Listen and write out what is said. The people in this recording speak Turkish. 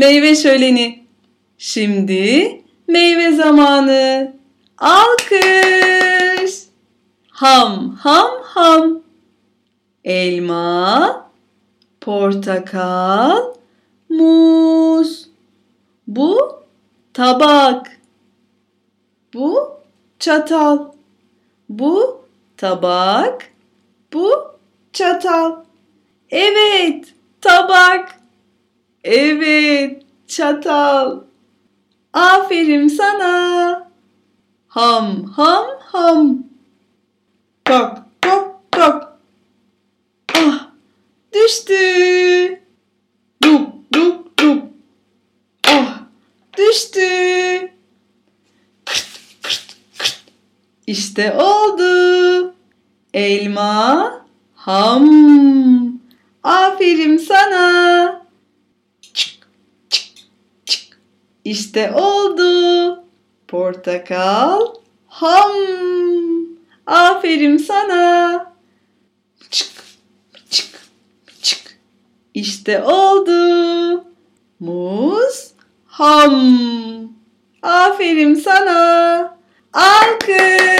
Meyve şöleni. Şimdi meyve zamanı. Alkış. Ham, ham, ham. Elma, portakal, muz. Bu tabak. Bu çatal. Bu tabak. Bu çatal. Evet, tabak. Evet, çatal. Aferin sana. Ham, ham, ham. Kok, kok, kok. Ah, düştü. Duk, duk, duk. Ah, düştü. Kırt, kırt, kırt. İşte oldu. Elma, ham. Aferin sana. Çık, çık, çık. İşte oldu. Portakal, ham. Aferin sana. Çık, çık, çık. İşte oldu. Muz, ham. Aferin sana. Alkış.